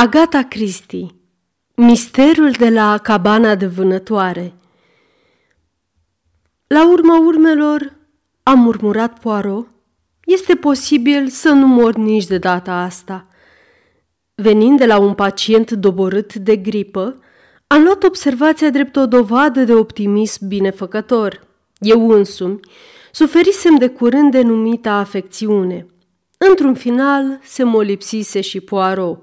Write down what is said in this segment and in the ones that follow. Agatha Christie, misterul de la cabana de vânătoare. La urma urmelor, a murmurat Poirot, este posibil să nu mor nici de data asta. Venind de la un pacient doborât de gripă, am luat observația drept o dovadă de optimism binefăcător. Eu însumi suferisem de curând denumita afecțiune. Într-un final se molipsise și Poirot.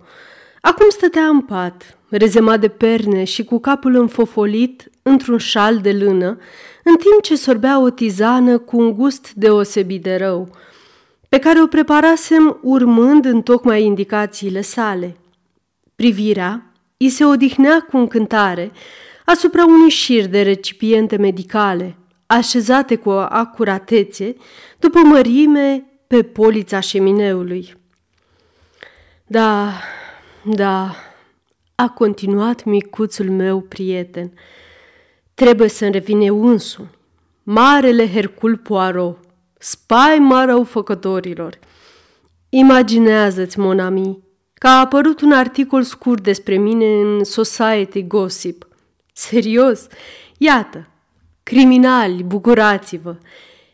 Acum stătea în pat, rezemat de perne și cu capul înfofolit într-un șal de lână, în timp ce sorbea o tizană cu un gust deosebit de rău, pe care o preparasem urmând întocmai indicațiile sale. Privirea îi se odihnea cu încântare asupra unui șir de recipiente medicale, așezate cu acuratețe, după mărime, pe polița șemineului. Da, a continuat micuțul meu prieten, trebuie să-mi revin eu însumi, marele Hercul Poirot, spaima răufăcătorilor. Imaginează-ți, mon ami, că a apărut un articol scurt despre mine în Society Gossip. Serios? Iată, criminali, bucurați-vă,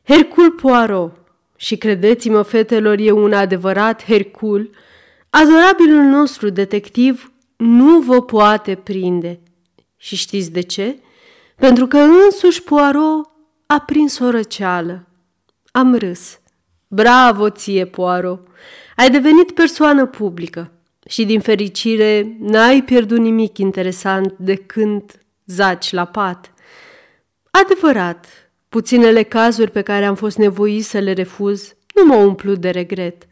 Hercul Poirot, și credeți-mă, fetelor, e un adevărat Hercul, adorabilul nostru detectiv nu vă poate prinde. Și știți de ce? Pentru că însuși Poirot a prins o răceală. Am râs. Bravo ție, Poirot! Ai devenit persoană publică și, din fericire, n-ai pierdut nimic interesant de când zaci la pat. Adevărat, puținele cazuri pe care am fost nevoit să le refuz nu m-au umplut de regret.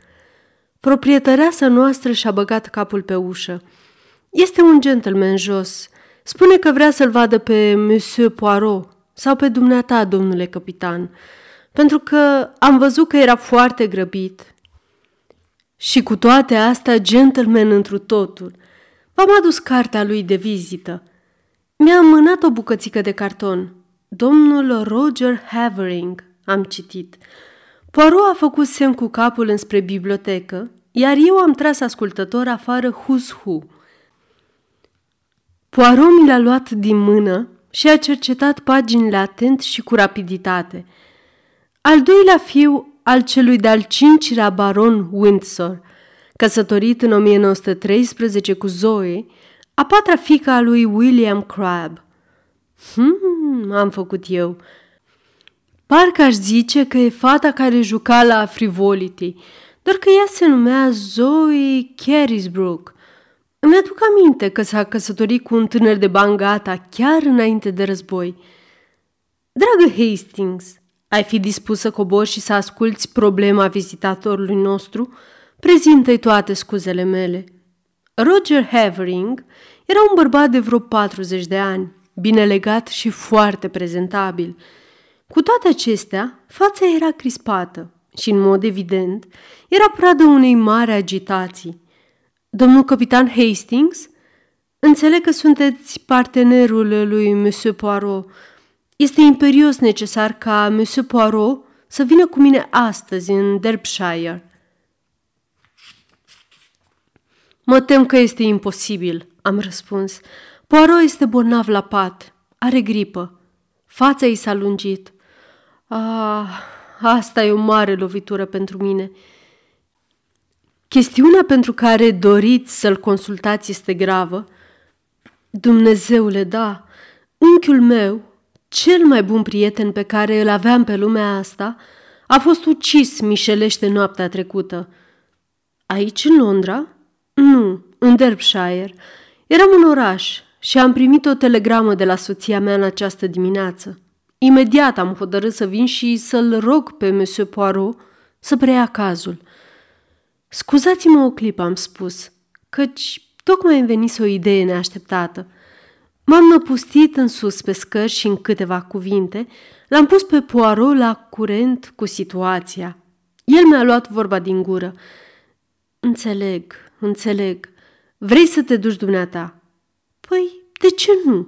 Proprietăreasa noastră și-a băgat capul pe ușă. Este un gentleman jos. Spune că vrea să-l vadă pe Monsieur Poirot sau pe dumneata, domnule capitan, pentru că am văzut că era foarte grăbit. Și cu toate astea, gentleman întru totul, v-am adus cartea lui de vizită. Mi-a mânat o bucățică de carton. Domnul Roger Havering, am citit. Poirot a făcut semn cu capul înspre bibliotecă, iar eu am tras ascultător afară who's who. Poirot mi l-a luat din mână și a cercetat paginile atent și cu rapiditate. Al doilea fiu al celui de-al cincilea baron Windsor, căsătorit în 1913 cu Zoe, a patra fiică a lui William Crabb. Am făcut eu. Parcă aș zice că e fata care juca la Frivolity, doar că ea se numea Zoe Carisbrook. Îmi aduc aminte că s-a căsătorit cu un tânăr de Bangata chiar înainte de război. Dragă Hastings, ai fi dispus să cobori și să asculți problema vizitatorului nostru? Prezintă-i toate scuzele mele. Roger Havering era un bărbat de vreo 40 de ani, bine legat și foarte prezentabil. Cu toate acestea, fața era crispată și, în mod evident, era pradă unei mari agitații. Domnul capitan Hastings, înțeleg că sunteți partenerul lui Monsieur Poirot. Este imperios necesar ca Monsieur Poirot să vină cu mine astăzi în Derbyshire. Mă tem că este imposibil, am răspuns. Poirot este bolnav la pat, are gripă. Fața i s-a lungit. Asta e o mare lovitură pentru mine. Chestiunea pentru care doriți să-l consultați este gravă. Dumnezeule, da, unchiul meu, cel mai bun prieten pe care îl aveam pe lumea asta, a fost ucis mișelește noaptea trecută. Aici, în Londra? Nu, în Derbyshire. Eram în oraș și am primit o telegramă de la soția mea în această dimineață. Imediat am hotărât să vin și să-l rog pe Monsieur Poirot să preia cazul. Scuzați-mă o clipă, am spus, căci tocmai îmi venise o idee neașteptată. M-am năpustit în sus pe scări și în câteva cuvinte l-am pus pe Poirot la curent cu situația. El mi-a luat vorba din gură. Înțeleg. Vrei să te duci dumneata? Păi, de ce nu?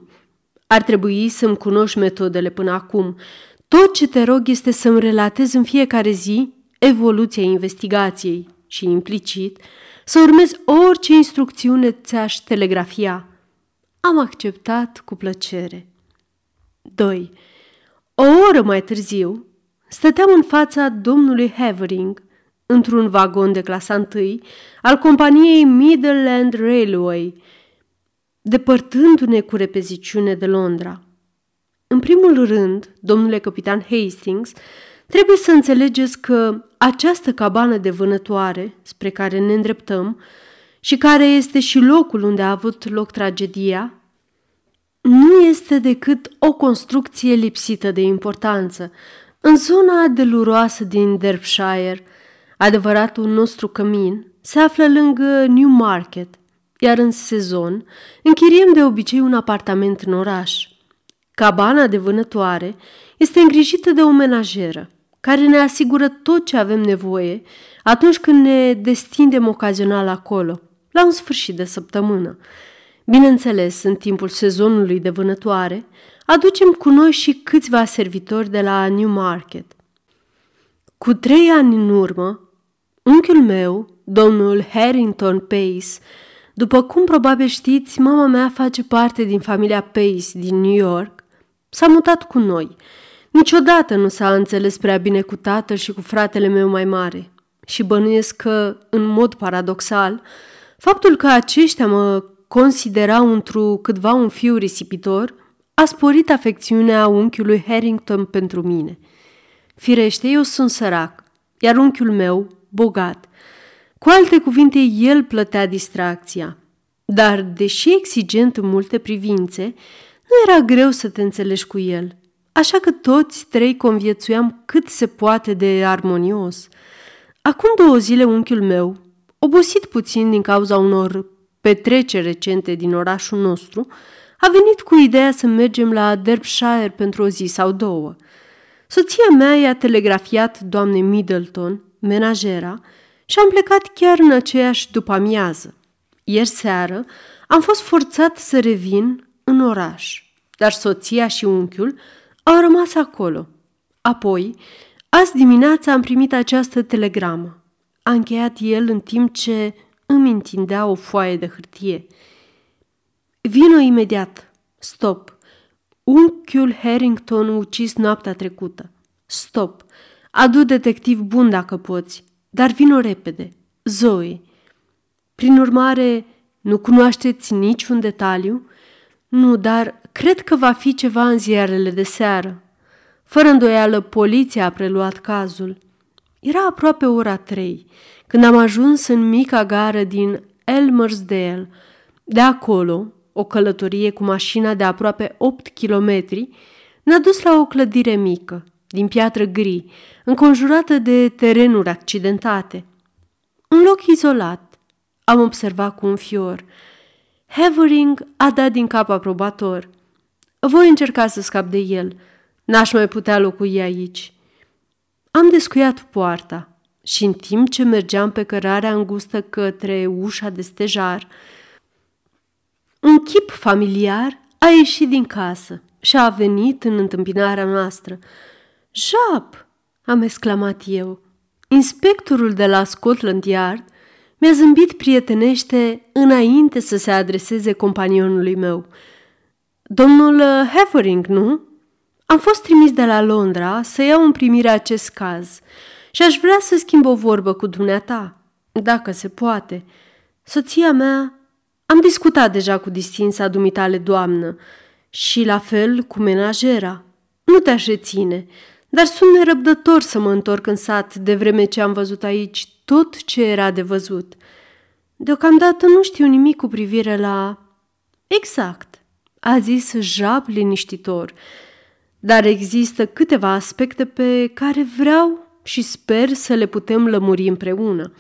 Ar trebui să-mi cunoști metodele până acum. Tot ce te rog este să-mi relatezi în fiecare zi evoluția investigației și, implicit, să urmez orice instrucțiune ți-aș telegrafia. Am acceptat cu plăcere. 2. O oră mai târziu, stăteam în fața domnului Havering, într-un vagon de clasa 1 al companiei Midland Railway, depărtându-ne cu repeziciune de Londra. În primul rând, domnule capitan Hastings, trebuie să înțelegeți că această cabană de vânătoare spre care ne îndreptăm și care este și locul unde a avut loc tragedia, nu este decât o construcție lipsită de importanță, în zona deluroasă din Derbyshire. Adevăratul nostru cămin se află lângă New Market, iar în sezon închiriem de obicei un apartament în oraș. Cabana de vânătoare este îngrijită de o menajeră, care ne asigură tot ce avem nevoie atunci când ne destindem ocazional acolo, la un sfârșit de săptămână. Bineînțeles, în timpul sezonului de vânătoare, aducem cu noi și câțiva servitori de la New Market. Cu 3 ani în urmă, unchiul meu, domnul Harrington Pace, după cum probabil știți, mama mea face parte din familia Pace din New York, s-a mutat cu noi. Niciodată nu s-a înțeles prea bine cu tatăl și cu fratele meu mai mare și bănuiesc că, în mod paradoxal, faptul că aceștia mă considerau întrucâtva un fiu risipitor a sporit afecțiunea unchiului Harrington pentru mine. Firește, eu sunt sărac, iar unchiul meu, bogat. Cu alte cuvinte, el plătea distracția. Dar, deși exigent în multe privințe, nu era greu să te înțelegi cu el, așa că toți 3 conviețuiam cât se poate de armonios. Acum 2 zile unchiul meu, obosit puțin din cauza unor petreceri recente din orașul nostru, a venit cu ideea să mergem la Derbyshire pentru o zi sau 2. Soția mea i-a telegrafiat doamnei Middleton, menajera, și am plecat chiar în aceeași după-amiază. Ieri seară am fost forțat să revin în oraș, dar soția și unchiul au rămas acolo. Apoi, azi dimineața am primit această telegramă. A încheiat el în timp ce îmi întindea o foaie de hârtie. Vino imediat. Stop. Unchiul Harrington ucis noaptea trecută. Stop. Adu detectiv bun dacă poți, dar vino repede. Zoe. Prin urmare, nu cunoașteți niciun detaliu? Nu, dar cred că va fi ceva în ziarele de seară. Fără îndoială, poliția a preluat cazul. Era aproape ora 3, când am ajuns în mica gară din Elmersdale. De acolo, o călătorie cu mașina de aproape 8 kilometri ne-a dus la o clădire mică, din piatră gri, înconjurată de terenuri accidentate. Un loc izolat, am observat cu un fior. Havering a dat din cap aprobator. Voi încerca să scap de el. N-aș mai putea locui aici. Am descuiat poarta și în timp ce mergeam pe cărarea îngustă către ușa de stejar, un chip familiar a ieșit din casă și a venit în întâmpinarea noastră. Japp! Am exclamat eu. Inspectorul de la Scotland Yard mi-a zâmbit prietenește înainte să se adreseze companionului meu. Domnul Havering, nu? Am fost trimis de la Londra să iau în primire acest caz și aș vrea să schimb o vorbă cu dumneata, dacă se poate. Soția mea... Am discutat deja cu distinsa dumitale doamnă și la fel cu menajera. Nu te-aș reține, dar sunt nerăbdător să mă întorc în sat de vreme ce am văzut aici tot ce era de văzut. Deocamdată nu știu nimic cu privire la... Exact, a zis Japp liniștitor, dar există câteva aspecte pe care vreau și sper să le putem lămuri împreună.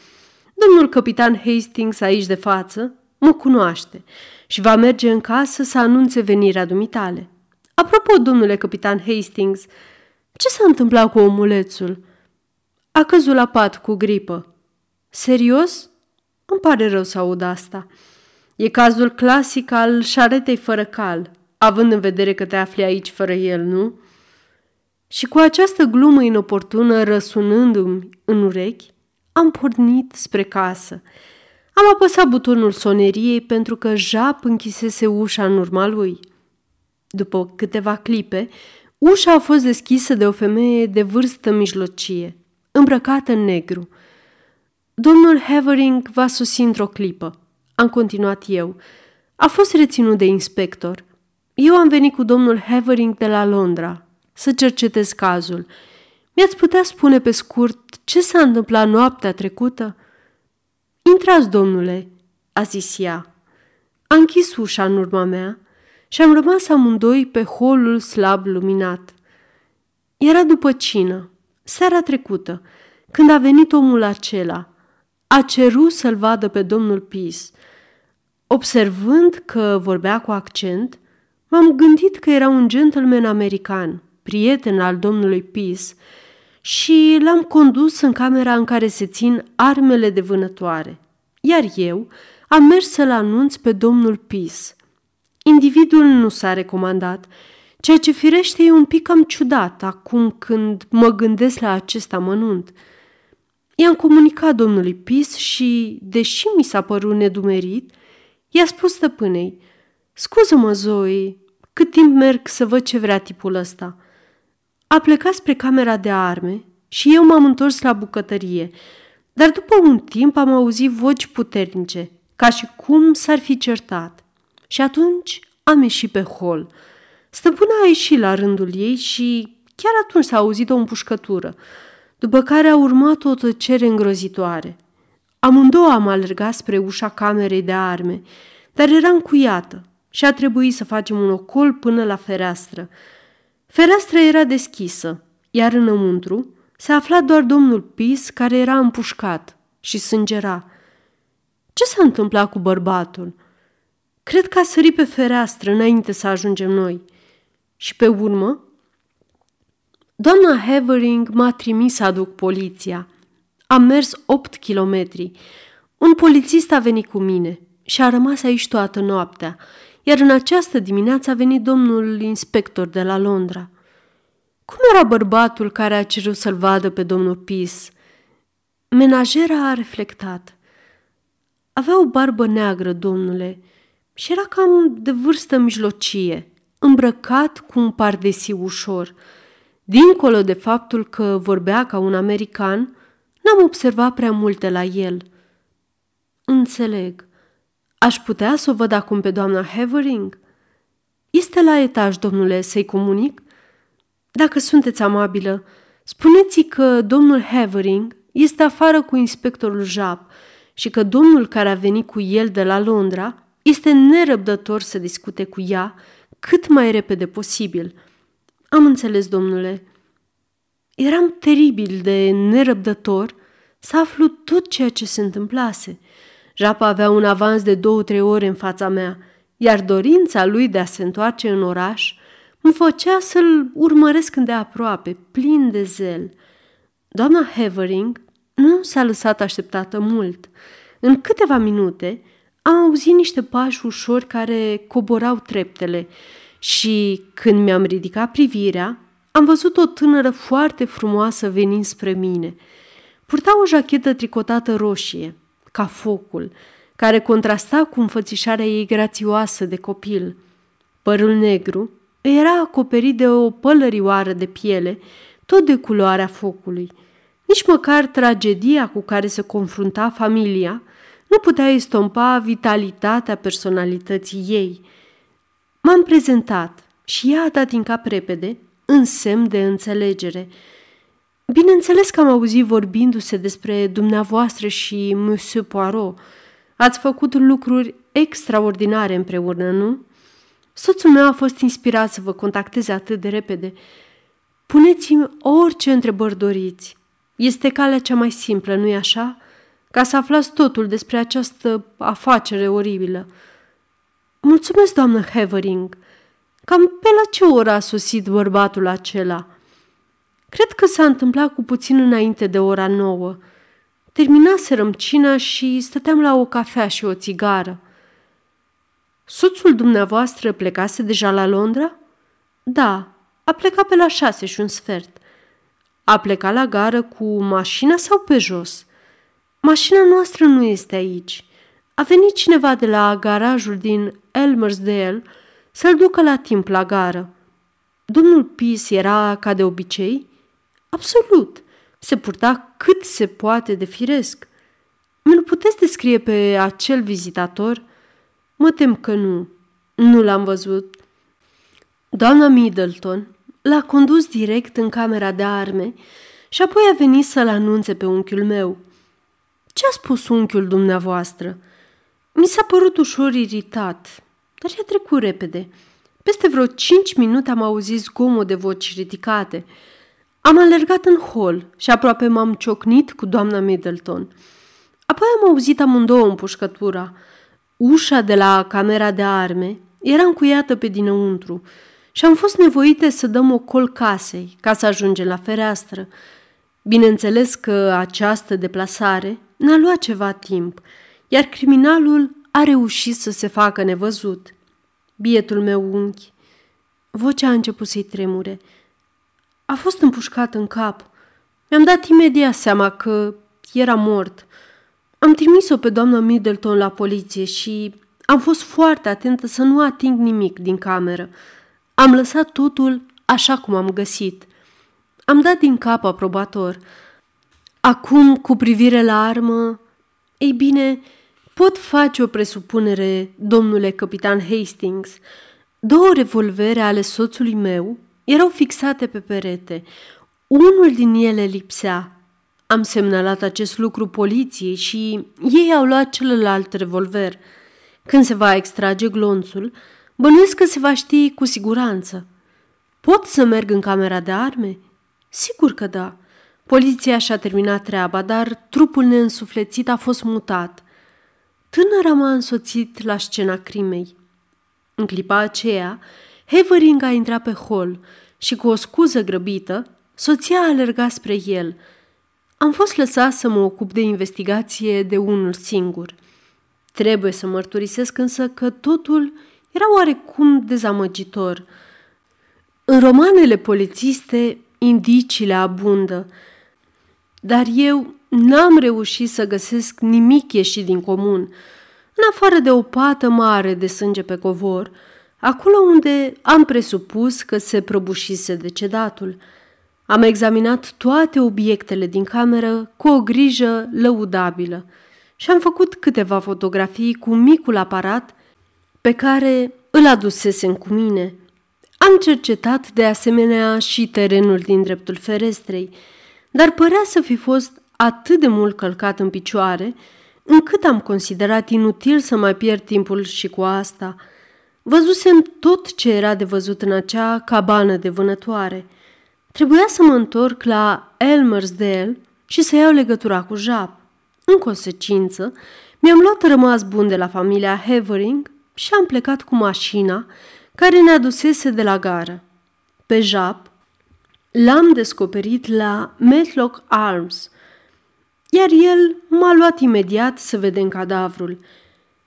Domnul capitan Hastings aici de față mă cunoaște și va merge în casă să anunțe venirea dumitale. Apropo, domnule capitan Hastings, ce s-a întâmplat cu omulețul? A căzut la pat cu gripă. Serios? Îmi pare rău să aud asta. E cazul clasic al șaretei fără cal, având în vedere că te afli aici fără el, nu? Și cu această glumă inoportună răsunându-mi în urechi, am pornit spre casă. Am apăsat butonul soneriei pentru că Japp închisese ușa în urma lui. După câteva clipe, ușa a fost deschisă de o femeie de vârstă mijlocie, îmbrăcată în negru. Domnul Havering va sosi într-o clipă. Am continuat eu. A fost reținut de inspector. Eu am venit cu domnul Havering de la Londra să cercetez cazul. Mi-ați putea spune pe scurt ce s-a întâmplat noaptea trecută? Intrați, domnule, a zis ea. A închis ușa în urma mea și am rămas amândoi pe holul slab luminat. Era după cină, seara trecută, când a venit omul acela. A cerut să-l vadă pe domnul Pace. Observând că vorbea cu accent, m-am gândit că era un gentleman american, prieten al domnului Pace, și l-am condus în camera în care se țin armele de vânătoare, iar eu am mers să-l anunț pe domnul Pace. Individul nu s-a recomandat, ceea ce firește e un pic cam ciudat acum când mă gândesc la acest amănunt. I-am comunicat domnului Pace și, deși mi s-a părut nedumerit, i-a spus stăpânei: "Scuză-mă, Zoe, cât timp merg să văd ce vrea tipul ăsta?" A plecat spre camera de arme și eu m-am întors la bucătărie, dar după un timp am auzit voci puternice, ca și cum s-ar fi certat. Și atunci am ieșit pe hol. Stăpâna a ieșit la rândul ei și chiar atunci s-a auzit o împușcătură, după care a urmat o tăcere îngrozitoare. Amândouă am alergat spre ușa camerei de arme, dar era încuiată și a trebuit să facem un ocol până la fereastră. Fereastra era deschisă, iar înăuntru se afla doar domnul Pace, care era împușcat și sângera. Ce s-a întâmplat cu bărbatul? Cred că a sărit pe fereastră înainte să ajungem noi. Și pe urmă, doamna Havering m-a trimis să aduc poliția. Am mers 8 kilometri. Un polițist a venit cu mine și a rămas aici toată noaptea, iar în această dimineață a venit domnul inspector de la Londra. Cum era bărbatul care a cerut să-l vadă pe domnul Pace? Menajera a reflectat. Avea o barbă neagră, domnule, și era cam de vârstă mijlocie, îmbrăcat cu un pardesiu ușor. Dincolo de faptul că vorbea ca un american, n-am observat prea multe la el. Înțeleg. Aș putea să o văd acum pe doamna Havering? Este la etaj, domnule, să-i comunic? Dacă sunteți amabilă, spuneți-i că domnul Havering este afară cu inspectorul Japp și că domnul care a venit cu el de la Londra este nerăbdător să discute cu ea cât mai repede posibil. Am înțeles, domnule. Eram teribil de nerăbdător să aflu tot ceea ce se întâmplase. Japp avea un avans de 2-3 ore în fața mea, iar dorința lui de a se întoarce în oraș mă făcea să-l urmăresc îndeaproape, plin de zel. Doamna Havering nu s-a lăsat așteptată mult. În câteva minute am auzit niște pași ușori care coborau treptele și, când mi-am ridicat privirea, am văzut o tânără foarte frumoasă venind spre mine. Purta o jachetă tricotată roșie, ca focul, care contrasta cu înfățișarea ei grațioasă de copil. Părul negru era acoperit de o pălărioară de piele, tot de culoarea focului. Nici măcar tragedia cu care se confrunta familia nu putea estompa vitalitatea personalității ei. M-am prezentat și ea a dat din cap repede, în semn de înțelegere. Bineînțeles că am auzit vorbindu-se despre dumneavoastră și Monsieur Poirot. Ați făcut lucruri extraordinare împreună, nu? Soțul meu a fost inspirat să vă contacteze atât de repede. Puneți-mi orice întrebări doriți. Este calea cea mai simplă, nu-i așa? Ca să aflați totul despre această afacere oribilă. Mulțumesc, doamnă Havering. Cam pe la ce oră a sosit bărbatul acela? Cred că s-a întâmplat cu puțin înainte de ora 9. Terminaserăm cina și stăteam la o cafea și o țigară. Soțul dumneavoastră plecase deja la Londra? Da, a plecat pe la 6 și un sfert. A plecat la gară cu mașina sau pe jos? Mașina noastră nu este aici. A venit cineva de la garajul din Elmersdale să-l ducă la timp la gară. Domnul Pace era, ca de obicei, absolut. Se purta cât se poate de firesc. Mi-l puteți descrie pe acel vizitator? Mă tem că nu. Nu l-am văzut. Doamna Middleton l-a condus direct în camera de arme și apoi a venit să-l anunțe pe unchiul meu. Ce a spus unchiul dumneavoastră? Mi s-a părut ușor iritat, dar i-a trecut repede. Peste vreo 5 minute am auzit zgomot de voci ridicate. Am alergat în hol și aproape m-am ciocnit cu doamna Middleton. Apoi am auzit amândouă împușcătura. Ușa de la camera de arme era încuiată pe dinăuntru și am fost nevoite să dăm ocol casei ca să ajungem la fereastră. Bineînțeles că această deplasare ne-a luat ceva timp, iar criminalul a reușit să se facă nevăzut. Bietul meu unchi. Vocea a început să-i tremure. A fost împușcat în cap. Mi-am dat imediat seama că era mort. Am trimis-o pe doamna Middleton la poliție și am fost foarte atentă să nu ating nimic din cameră. Am lăsat totul așa cum am găsit. Am dat din cap aprobator. Acum, cu privire la armă, ei bine, pot face o presupunere, domnule capitan Hastings. 2 revolvere ale soțului meu erau fixate pe perete. Unul din ele lipsea. Am semnalat acest lucru poliției și ei au luat celălalt revolver. Când se va extrage glonțul, bănuiesc că se va ști cu siguranță. Pot să merg în camera de arme? Sigur că da. Poliția și-a terminat treaba, dar trupul neînsuflețit a fost mutat. Tânăra m-a însoțit la scena crimei. În clipa aceea, Havering a intrat pe hol și, cu o scuză grăbită, soția a alergat spre el. Am fost lăsat să mă ocup de investigație de unul singur. Trebuie să mărturisesc însă că totul era oarecum dezamăgitor. În romanele polițiste, indiciile abundă, dar eu n-am reușit să găsesc nimic ieșit din comun, în afară de o pată mare de sânge pe covor, acolo unde am presupus că se prăbușise decedatul. Am examinat toate obiectele din cameră cu o grijă lăudabilă și am făcut câteva fotografii cu micul aparat pe care îl adusesem cu mine. Am cercetat de asemenea și terenul din dreptul ferestrei, dar părea să fi fost atât de mult călcat în picioare, încât am considerat inutil să mai pierd timpul și cu asta. Văzusem tot ce era de văzut în acea cabană de vânătoare. Trebuia să mă întorc la Elmersdale și să iau legătura cu Japp. În consecință, mi-am luat rămas bun de la familia Havering și am plecat cu mașina care ne adusese de la gară. Pe Japp l-am descoperit la Matlock Arms, iar el m-a luat imediat să vedem cadavrul.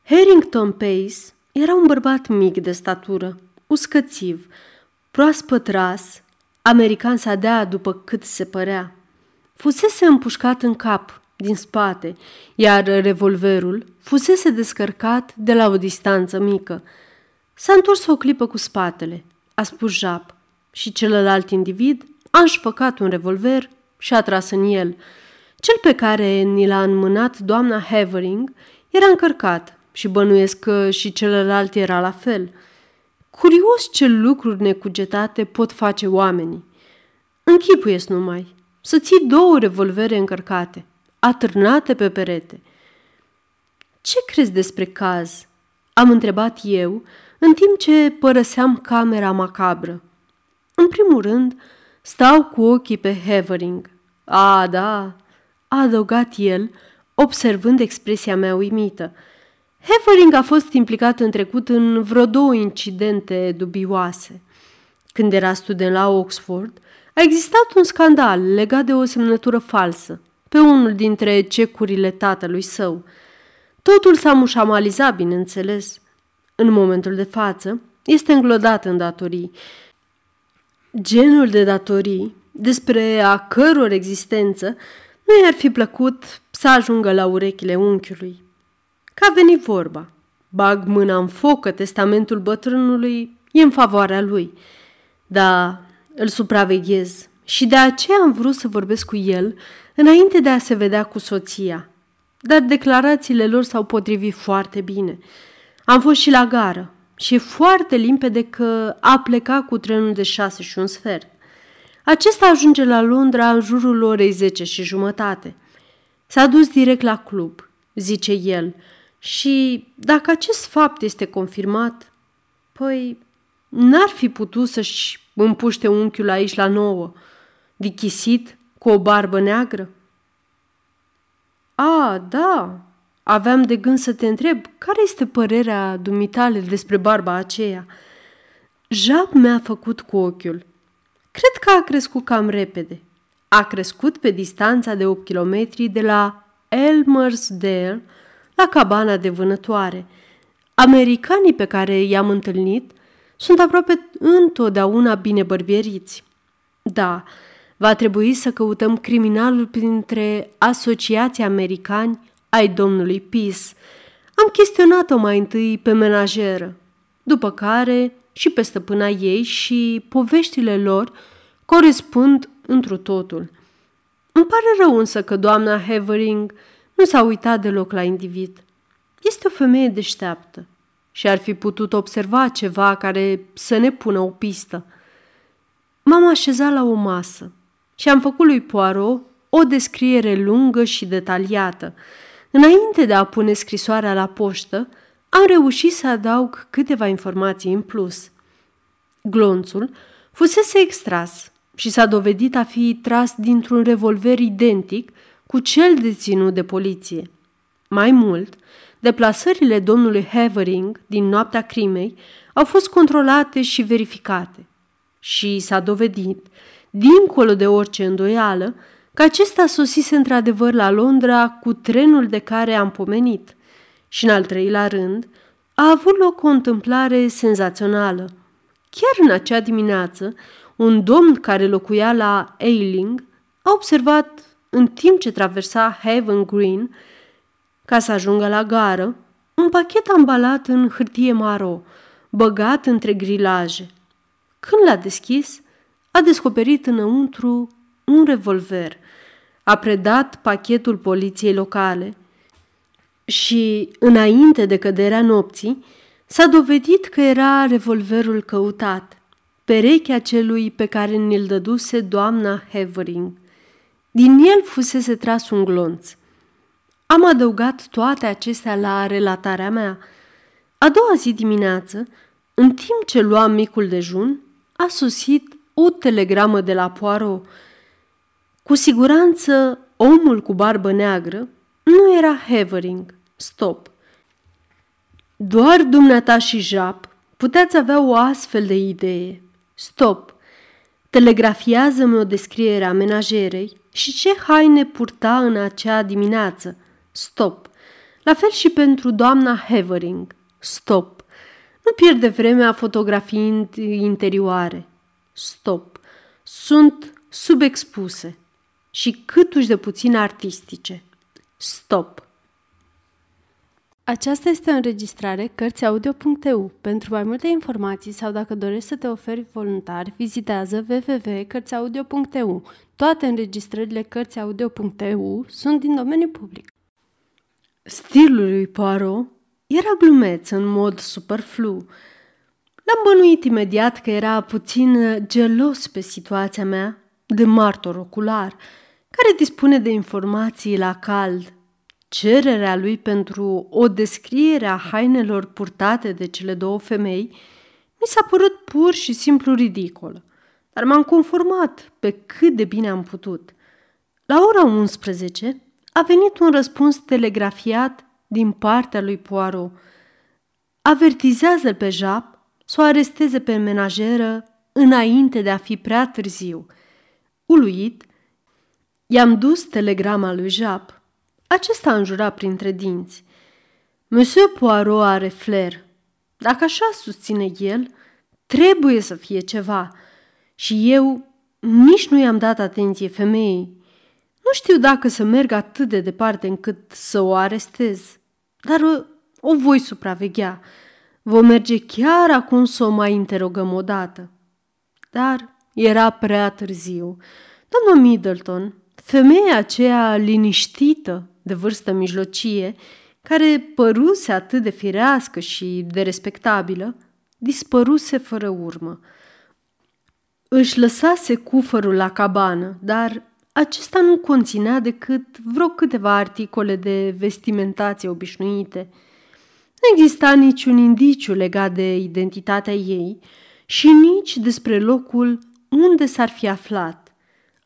Harrington Pace era un bărbat mic de statură, uscățiv, proaspăt ras, american sadea după cât se părea. Fusese împușcat în cap, din spate, iar revolverul fusese descărcat de la o distanță mică. S-a întors o clipă cu spatele, a spus Japp, și celălalt individ a înșfăcat un revolver și a tras în el. Cel pe care ni l-a înmânat doamna Havering era încărcat și bănuiesc că și celălalt era la fel. Curios ce lucruri necugetate pot face oamenii. Închipuiesc numai să ții 2 revolvere încărcate, atârnate pe perete. Ce crezi despre caz? Am întrebat eu, în timp ce părăseam camera macabră. În primul rând, stau cu ochii pe Havering. A, da, a adăugat el, observând expresia mea uimită. Havering a fost implicat în trecut în vreo 2 incidente dubioase. Când era student la Oxford, a existat un scandal legat de o semnătură falsă pe unul dintre cecurile tatălui său. Totul s-a mușamalizat, bineînțeles. În momentul de față, este înglodat în datorii. Genul de datorii, despre a căror existență, nu i-ar fi plăcut să ajungă la urechile unchiului. că a venit vorba. Bag mâna în foc că testamentul bătrânului e în favoarea lui, dar îl supraveghez și de aceea am vrut să vorbesc cu el înainte de a se vedea cu soția. Dar declarațiile lor s-au potrivit foarte bine. Am fost și la gară și e foarte limpede că a plecat cu trenul de 6 și un sfert. Acesta ajunge la Londra în jurul orei 10 și jumătate. S-a dus direct la club, zice el, și dacă acest fapt este confirmat, păi n-ar fi putut să-și împuște unchiul aici la 9, dichisit, cu o barbă neagră? A, da, aveam de gând să te întreb care este părerea dumitale despre barba aceea. Japp mi-a făcut cu ochiul. Cred că a crescut cam repede. A crescut pe distanța de 8 kilometri de la Elmersdale la cabana de vânătoare. Americanii pe care i-am întâlnit sunt aproape întotdeauna bine bărbieriți. Da, va trebui să căutăm criminalul printre asociații americani ai domnului Pace. Am chestionat-o mai întâi pe menajeră, după care și pe stăpâna ei, și poveștile lor corespund întru totul. Îmi pare rău însă că doamna Havering nu s-a uitat deloc la individ. Este o femeie deșteaptă și ar fi putut observa ceva care să ne pună o pistă. M-am așezat la o masă și am făcut lui Poirot o descriere lungă și detaliată. Înainte de a pune scrisoarea la poștă, am reușit să adaug câteva informații în plus. Glonțul fusese extras și s-a dovedit a fi tras dintr-un revolver identic cu cel deținut de poliție. Mai mult, deplasările domnului Havering din noaptea crimei au fost controlate și verificate și s-a dovedit, dincolo de orice îndoială, că acesta sosise într-adevăr la Londra cu trenul de care am pomenit. Și în al treilea rând, a avut loc o întâmplare senzațională. Chiar în acea dimineață, un domn care locuia la Ealing a observat, în timp ce traversa Heaven Green, ca să ajungă la gară, un pachet ambalat în hârtie maro, băgat între grilaje. Când l-a deschis, a descoperit înăuntru un revolver. A predat pachetul poliției locale și, înainte de căderea nopții, s-a dovedit că era revolverul căutat, perechea celui pe care ni-l dăduse doamna Havering. Din el fusese tras un glonț. Am adăugat toate acestea la relatarea mea. A doua zi dimineață, în timp ce luam micul dejun, a sosit o telegramă de la Poirot. Cu siguranță, omul cu barbă neagră nu era Havering. Stop. Doar dumneata și Japp puteți avea o astfel de idee. Stop. Telegrafiază-mi o descriere a menajerei și ce haine purta în acea dimineață. Stop. La fel și pentru doamna Havering. Stop. Nu pierde vremea fotografiind interioare. Stop. Sunt subexpuse și câtuși de puțin artistice. Stop. Aceasta este o înregistrare Cărțiaudio.eu. Pentru mai multe informații sau dacă dorești să te oferi voluntar, vizitează www.cărțiaudio.eu. Toate înregistrările Cărțiaudio.eu sunt din domeniu public. Stilul lui Poirot era glumeț în mod superflu. L-am bănuit imediat că era puțin gelos pe situația mea de martor ocular, care dispune de informații la cald. Cererea lui pentru o descriere a hainelor purtate de cele două femei mi s-a părut pur și simplu ridicolă, dar m-am conformat pe cât de bine am putut. La ora 11 a venit un răspuns telegrafiat din partea lui Poirot. Avertizează-l pe Japp să o aresteze pe menajeră înainte de a fi prea târziu. Uluit, i-am dus telegrama lui Japp. Acesta înjura printre dinți. Monsieur Poirot are flair. Dacă așa susține el, trebuie să fie ceva. Și eu nici nu i-am dat atenție femeii. Nu știu dacă să merg atât de departe încât să o arestez, dar o voi supraveghea. Vom merge chiar acum să o mai interogăm odată." Dar era prea târziu. Doamna Middleton, femeia aceea liniștită, de vârstă mijlocie, care păruse atât de firească și de respectabilă, dispăruse fără urmă. Își lăsase cufărul la cabană, dar acesta nu conținea decât vreo câteva articole de vestimentație obișnuite. Nu exista niciun indiciu legat de identitatea ei și nici despre locul unde s-ar fi aflat.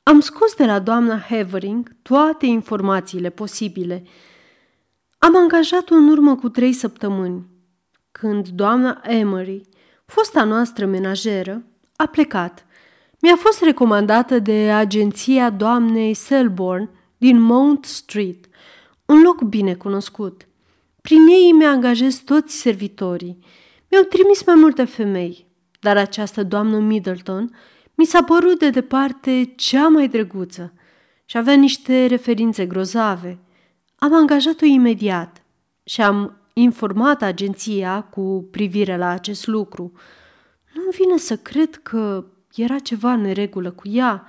Am scos de la doamna Havering toate informațiile posibile. Am angajat-o în urmă cu 3 săptămâni, când doamna Emery, fosta noastră menajeră, a plecat. Mi-a fost recomandată de agenția doamnei Selborne din Mount Street, un loc bine cunoscut. Prin ei mi-a angajez toți servitorii. Mi-au trimis mai multe femei, dar această doamnă Middleton mi s-a părut de departe cea mai drăguță și avea niște referințe grozave. Am angajat-o imediat și am informat agenția cu privire la acest lucru. Nu-mi vine să cred că era ceva în neregulă cu ea.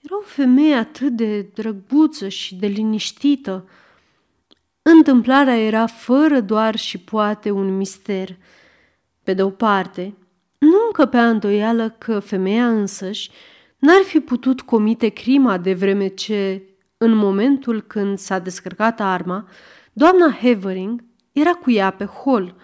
Era o femeie atât de drăguță și de liniștită. Întâmplarea era fără doar și poate un mister. Pe de o parte, nu încăpea îndoială că femeia însăși n-ar fi putut comite crima de vreme ce, în momentul când s-a descărcat arma, doamna Havering era cu ea pe hol.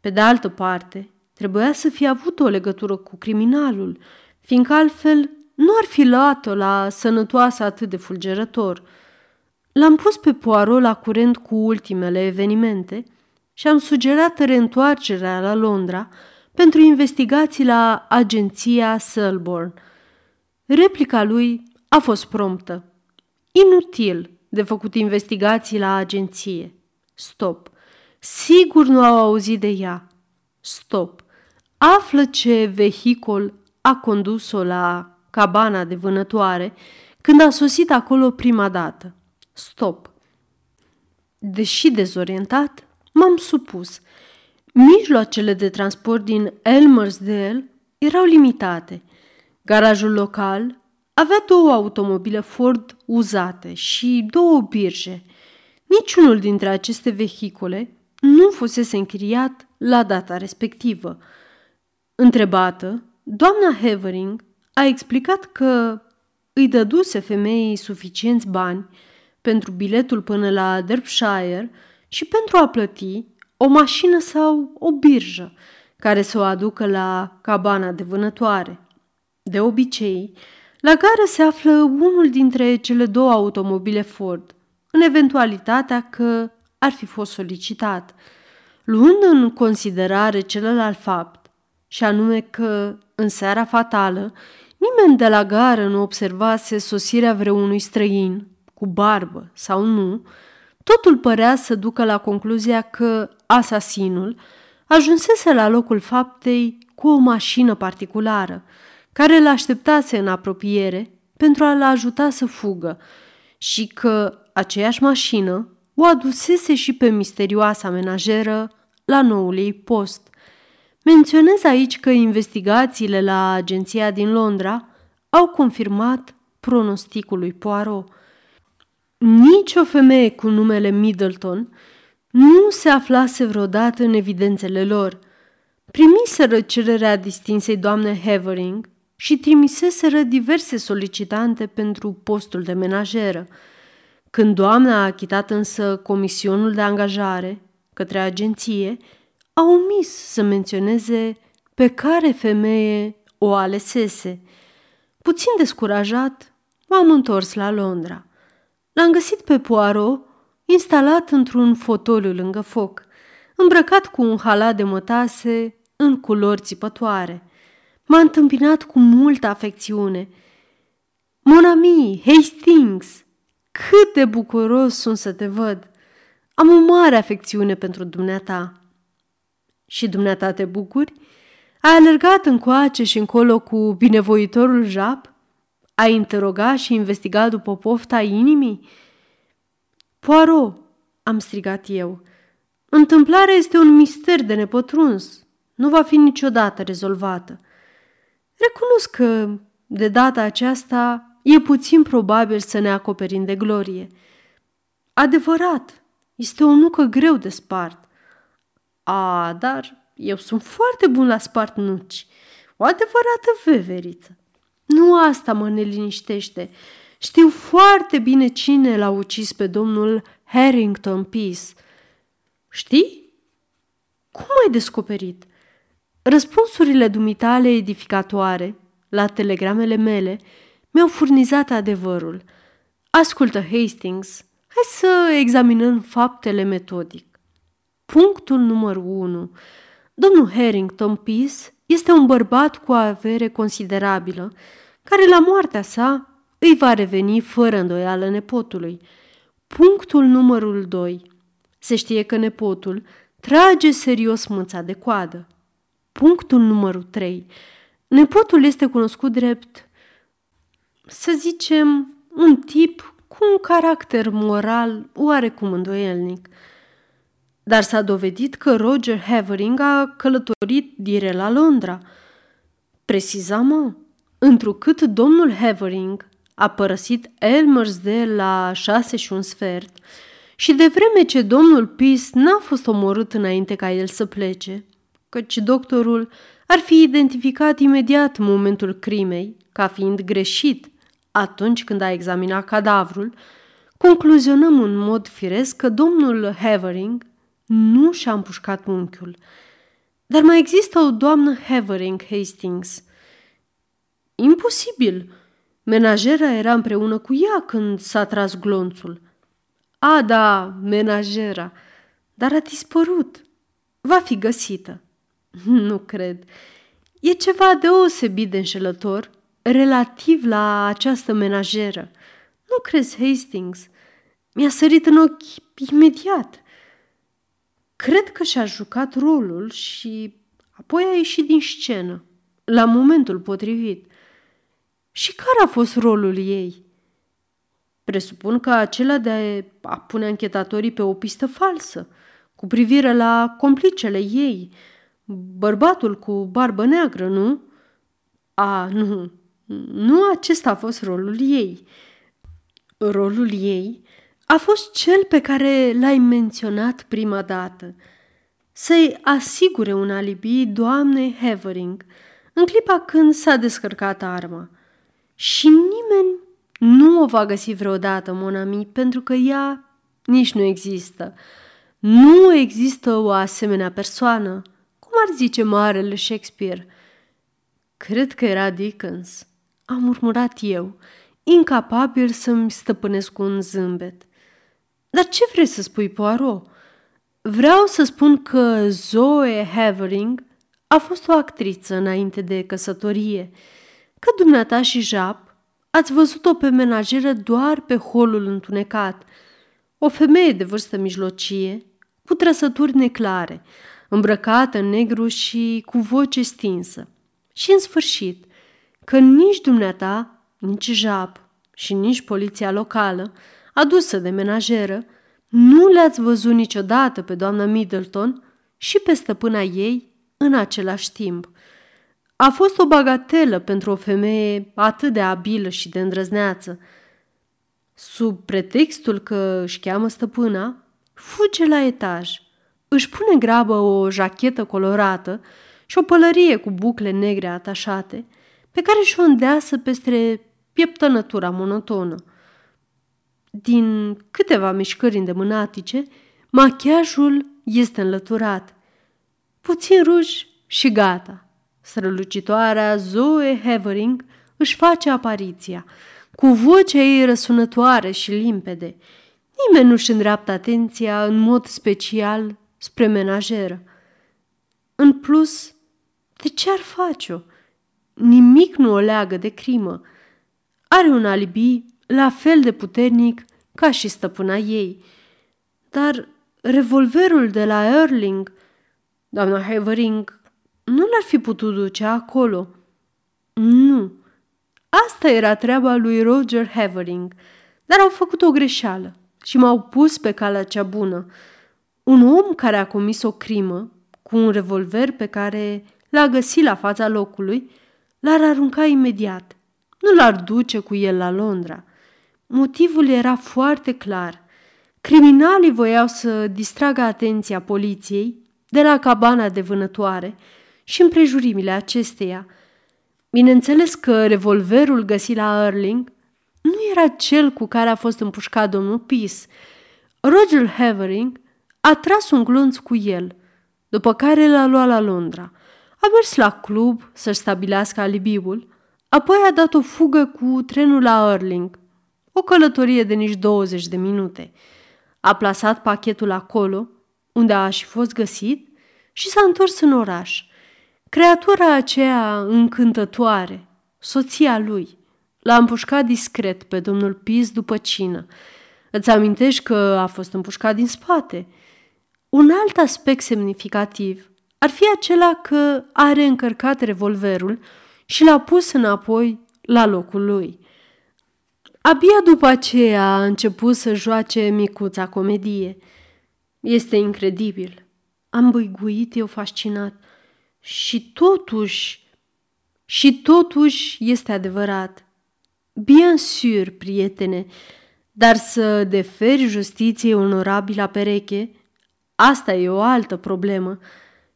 Pe de altă parte, trebuia să fie avut o legătură cu criminalul, fiindcă altfel nu ar fi luat-o la sănătoasă atât de fulgerător. L-am pus pe Poirot la curent cu ultimele evenimente și am sugerat reîntoarcerea la Londra pentru investigații la agenția Selborne. Replica lui a fost promptă. Inutil de făcut investigații la agenție. Stop. Sigur nu au auzit de ea. Stop. Află ce vehicul a condus-o la cabana de vânătoare când a sosit acolo prima dată. Stop. Deși dezorientat, m-am supus. Mijloacele de transport din Elmersdale erau limitate. Garajul local avea 2 automobile Ford uzate și 2 birje. Niciunul dintre aceste vehicule nu fusese închiriat la data respectivă. Întrebată, doamna Havering a explicat că îi dăduse femeii suficienți bani pentru biletul până la Derbyshire și pentru a plăti o mașină sau o birjă care să o aducă la cabana de vânătoare. De obicei, la gară se află unul dintre cele 2 automobile Ford, în eventualitatea că ar fi fost solicitat, luând în considerare celălalt fapt, și anume că, în seara fatală, nimeni de la gară nu observase sosirea vreunui străin, cu barbă sau nu, totul părea să ducă la concluzia că asasinul ajunsese la locul faptei cu o mașină particulară, care l-așteptase în apropiere pentru a-l ajuta să fugă și că aceeași mașină o adusese și pe misterioasa menajeră la noul ei post. Menționez aici că investigațiile la agenția din Londra au confirmat pronosticul lui Poirot. Nici o femeie cu numele Middleton nu se aflase vreodată în evidențele lor. Primiseră cererea distinsei doamne Havering și trimiseseră diverse solicitante pentru postul de menajeră. Când doamna a achitat însă comisionul de angajare către agenție, a omis să menționeze pe care femeie o alesese. Puțin descurajat, m-am întors la Londra. L-am găsit pe Poirot, instalat într-un fotoliu lângă foc, îmbrăcat cu un halat de mătase în culori țipătoare. M-a întâmpinat cu multă afecțiune. "Mon ami, Hastings! Cât de bucuros sunt să te văd! Am o mare afecțiune pentru dumneata." "Și dumneata te bucuri? Ai alergat încoace și încolo cu binevoitorul Japp? Ai interogat și investigat după pofta inimii?" "Poirot!" am strigat eu. Întâmplarea este un mister de nepătruns. Nu va fi niciodată rezolvată. Recunosc că, de data aceasta, e puțin probabil să ne acoperim de glorie. Adevărat, este o nucă greu de spart. A, dar eu sunt foarte bun la spart nuci. O adevărată veveriță. Nu asta mă neliniștește. Știu foarte bine cine l-a ucis pe domnul Harrington Pace. Știi? Cum ai descoperit? Răspunsurile dumitale edificatoare la telegramele mele mi-au furnizat adevărul. Ascultă, Hastings, hai să examinăm faptele metodic. Punctul numărul 1. Domnul Harrington Pace este un bărbat cu o avere considerabilă, care la moartea sa îi va reveni fără îndoială nepotului. Punctul numărul 2. Se știe că nepotul trage serios mânța de coadă. Punctul numărul 3. Nepotul este cunoscut drept, să zicem, un tip cu un caracter moral oarecum îndoielnic. Dar s-a dovedit că Roger Havering a călătorit direct la Londra. Precizam, întrucât domnul Havering a părăsit Elmersdale la 6:15 și de vreme ce domnul Pace n-a fost omorât înainte ca el să plece, căci doctorul ar fi identificat imediat momentul crimei ca fiind greșit atunci când a examinat cadavrul, concluzionăm în mod firesc că domnul Havering nu și-a împușcat unchiul. Dar mai există o doamnă Havering, Hastings. Imposibil! Menajera era împreună cu ea când s-a tras glonțul. A, da, menajera, dar a dispărut. Va fi găsită. Nu cred. E ceva deosebit de înșelător relativ la această menajeră. Nu crezi, Hastings? Mi-a sărit în ochi imediat. Cred că și-a jucat rolul și apoi a ieșit din scenă, la momentul potrivit. Și care a fost rolul ei? Presupun că acela de a pune anchetatorii pe o pistă falsă, cu privire la complicele ei, bărbatul cu barbă neagră, nu? A, nu, nu acesta a fost rolul ei. Rolul ei a fost cel pe care l-ai menționat prima dată. Să-i asigure un alibi doamnei Havering în clipa când s-a descărcat arma. Și nimeni nu o va găsi vreodată, mon ami, pentru că ea nici nu există. Nu există o asemenea persoană, cum ar zice marele Shakespeare. Cred că era Dickens, am murmurat eu, incapabil să-mi stăpânesc un zâmbet. Dar ce vrei să spui, Poirot? Vreau să spun că Zoe Havering a fost o actriță înainte de căsătorie, că dumneata și Japp ați văzut-o pe menajeră doar pe holul întunecat, o femeie de vârstă mijlocie, cu trăsături neclare, îmbrăcată în negru și cu voce stinsă. Și, în sfârșit, că nici dumneata, nici Japp și nici poliția locală, adusă de menajeră, nu le-ați văzut niciodată pe doamna Middleton și pe stăpâna ei în același timp. A fost o bagatelă pentru o femeie atât de abilă și de îndrăzneață. Sub pretextul că își cheamă stăpâna, fuge la etaj, își pune grabă o jachetă colorată și o pălărie cu bucle negre atașate, pe care și-o îndeasă peste pieptănătura monotonă. Din câteva mișcări îndemânatice, machiajul este înlăturat. Puțin ruj și gata. Strălucitoarea Zoe Havering își face apariția, cu vocea ei răsunătoare și limpede. Nimeni nu-și îndreaptă atenția în mod special spre menajeră. În plus, de ce ar face-o? Nimic nu o leagă de crimă. Are un alibi la fel de puternic ca și stăpâna ei. Dar revolverul de la Erling, doamna Havering, nu l-ar fi putut duce acolo. Nu. Asta era treaba lui Roger Havering, dar au făcut o greșeală și m-au pus pe calea cea bună. Un om care a comis o crimă, cu un revolver pe care l-a găsit la fața locului, l-ar arunca imediat. Nu l-ar duce cu el la Londra. Motivul era foarte clar. Criminalii voiau să distragă atenția poliției de la cabana de vânătoare și împrejurimile acesteia. Bineînțeles că revolverul găsit la Erling nu era cel cu care a fost împușcat domnul Pease. Roger Havering a tras un glonț cu el, după care l-a luat la Londra. A mers la club să-și stabilească alibiul, apoi a dat o fugă cu trenul la Erling, o călătorie de nici 20 de minute. A plasat pachetul acolo, unde a și fost găsit, și s-a întors în oraș. Creatura aceea încântătoare, soția lui, l-a împușcat discret pe domnul Pease după cină. Îți amintești că a fost împușcat din spate? Un alt aspect semnificativ ar fi acela că a reîncărcat revolverul și l-a pus înapoi la locul lui. Abia după aceea a început să joace micuța comedie. Este incredibil. Am băiguit eu fascinat. Și totuși este adevărat. Bien sûr, prietene, dar să deferi justiției onorabilă pereche, asta e o altă problemă.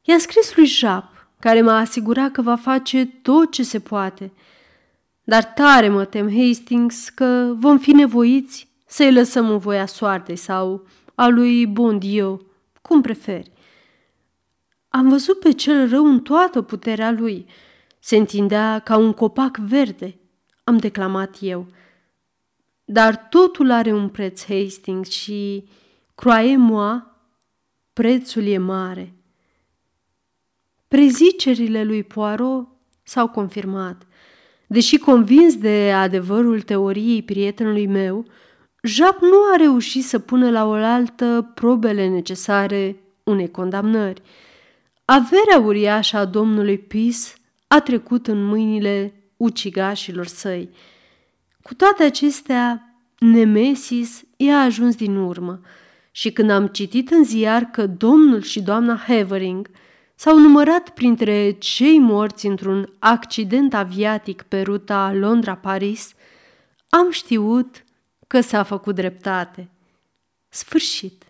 I-a scris lui Japp, care m-a asigurat că va face tot ce se poate. Dar tare mă tem, Hastings, că vom fi nevoiți să-i lăsăm în voia soartei sau a lui bon Dieu, cum preferi. Am văzut pe cel rău în toată puterea lui. Se întindea ca un copac verde, am declamat eu. Dar totul are un preț, Hastings, și, croyez-moi, prețul e mare. Prezicerile lui Poirot s-au confirmat. Deși convins de adevărul teoriei prietenului meu, Japp nu a reușit să pună la oaltă probele necesare unei condamnări. Averea uriașă a domnului Pease a trecut în mâinile ucigașilor săi. Cu toate acestea, Nemesis i-a ajuns din urmă și când am citit în ziar că domnul și doamna Havering s-au numărat printre cei morți într-un accident aviatic pe ruta Londra-Paris, am știut că s-a făcut dreptate. Sfârșit!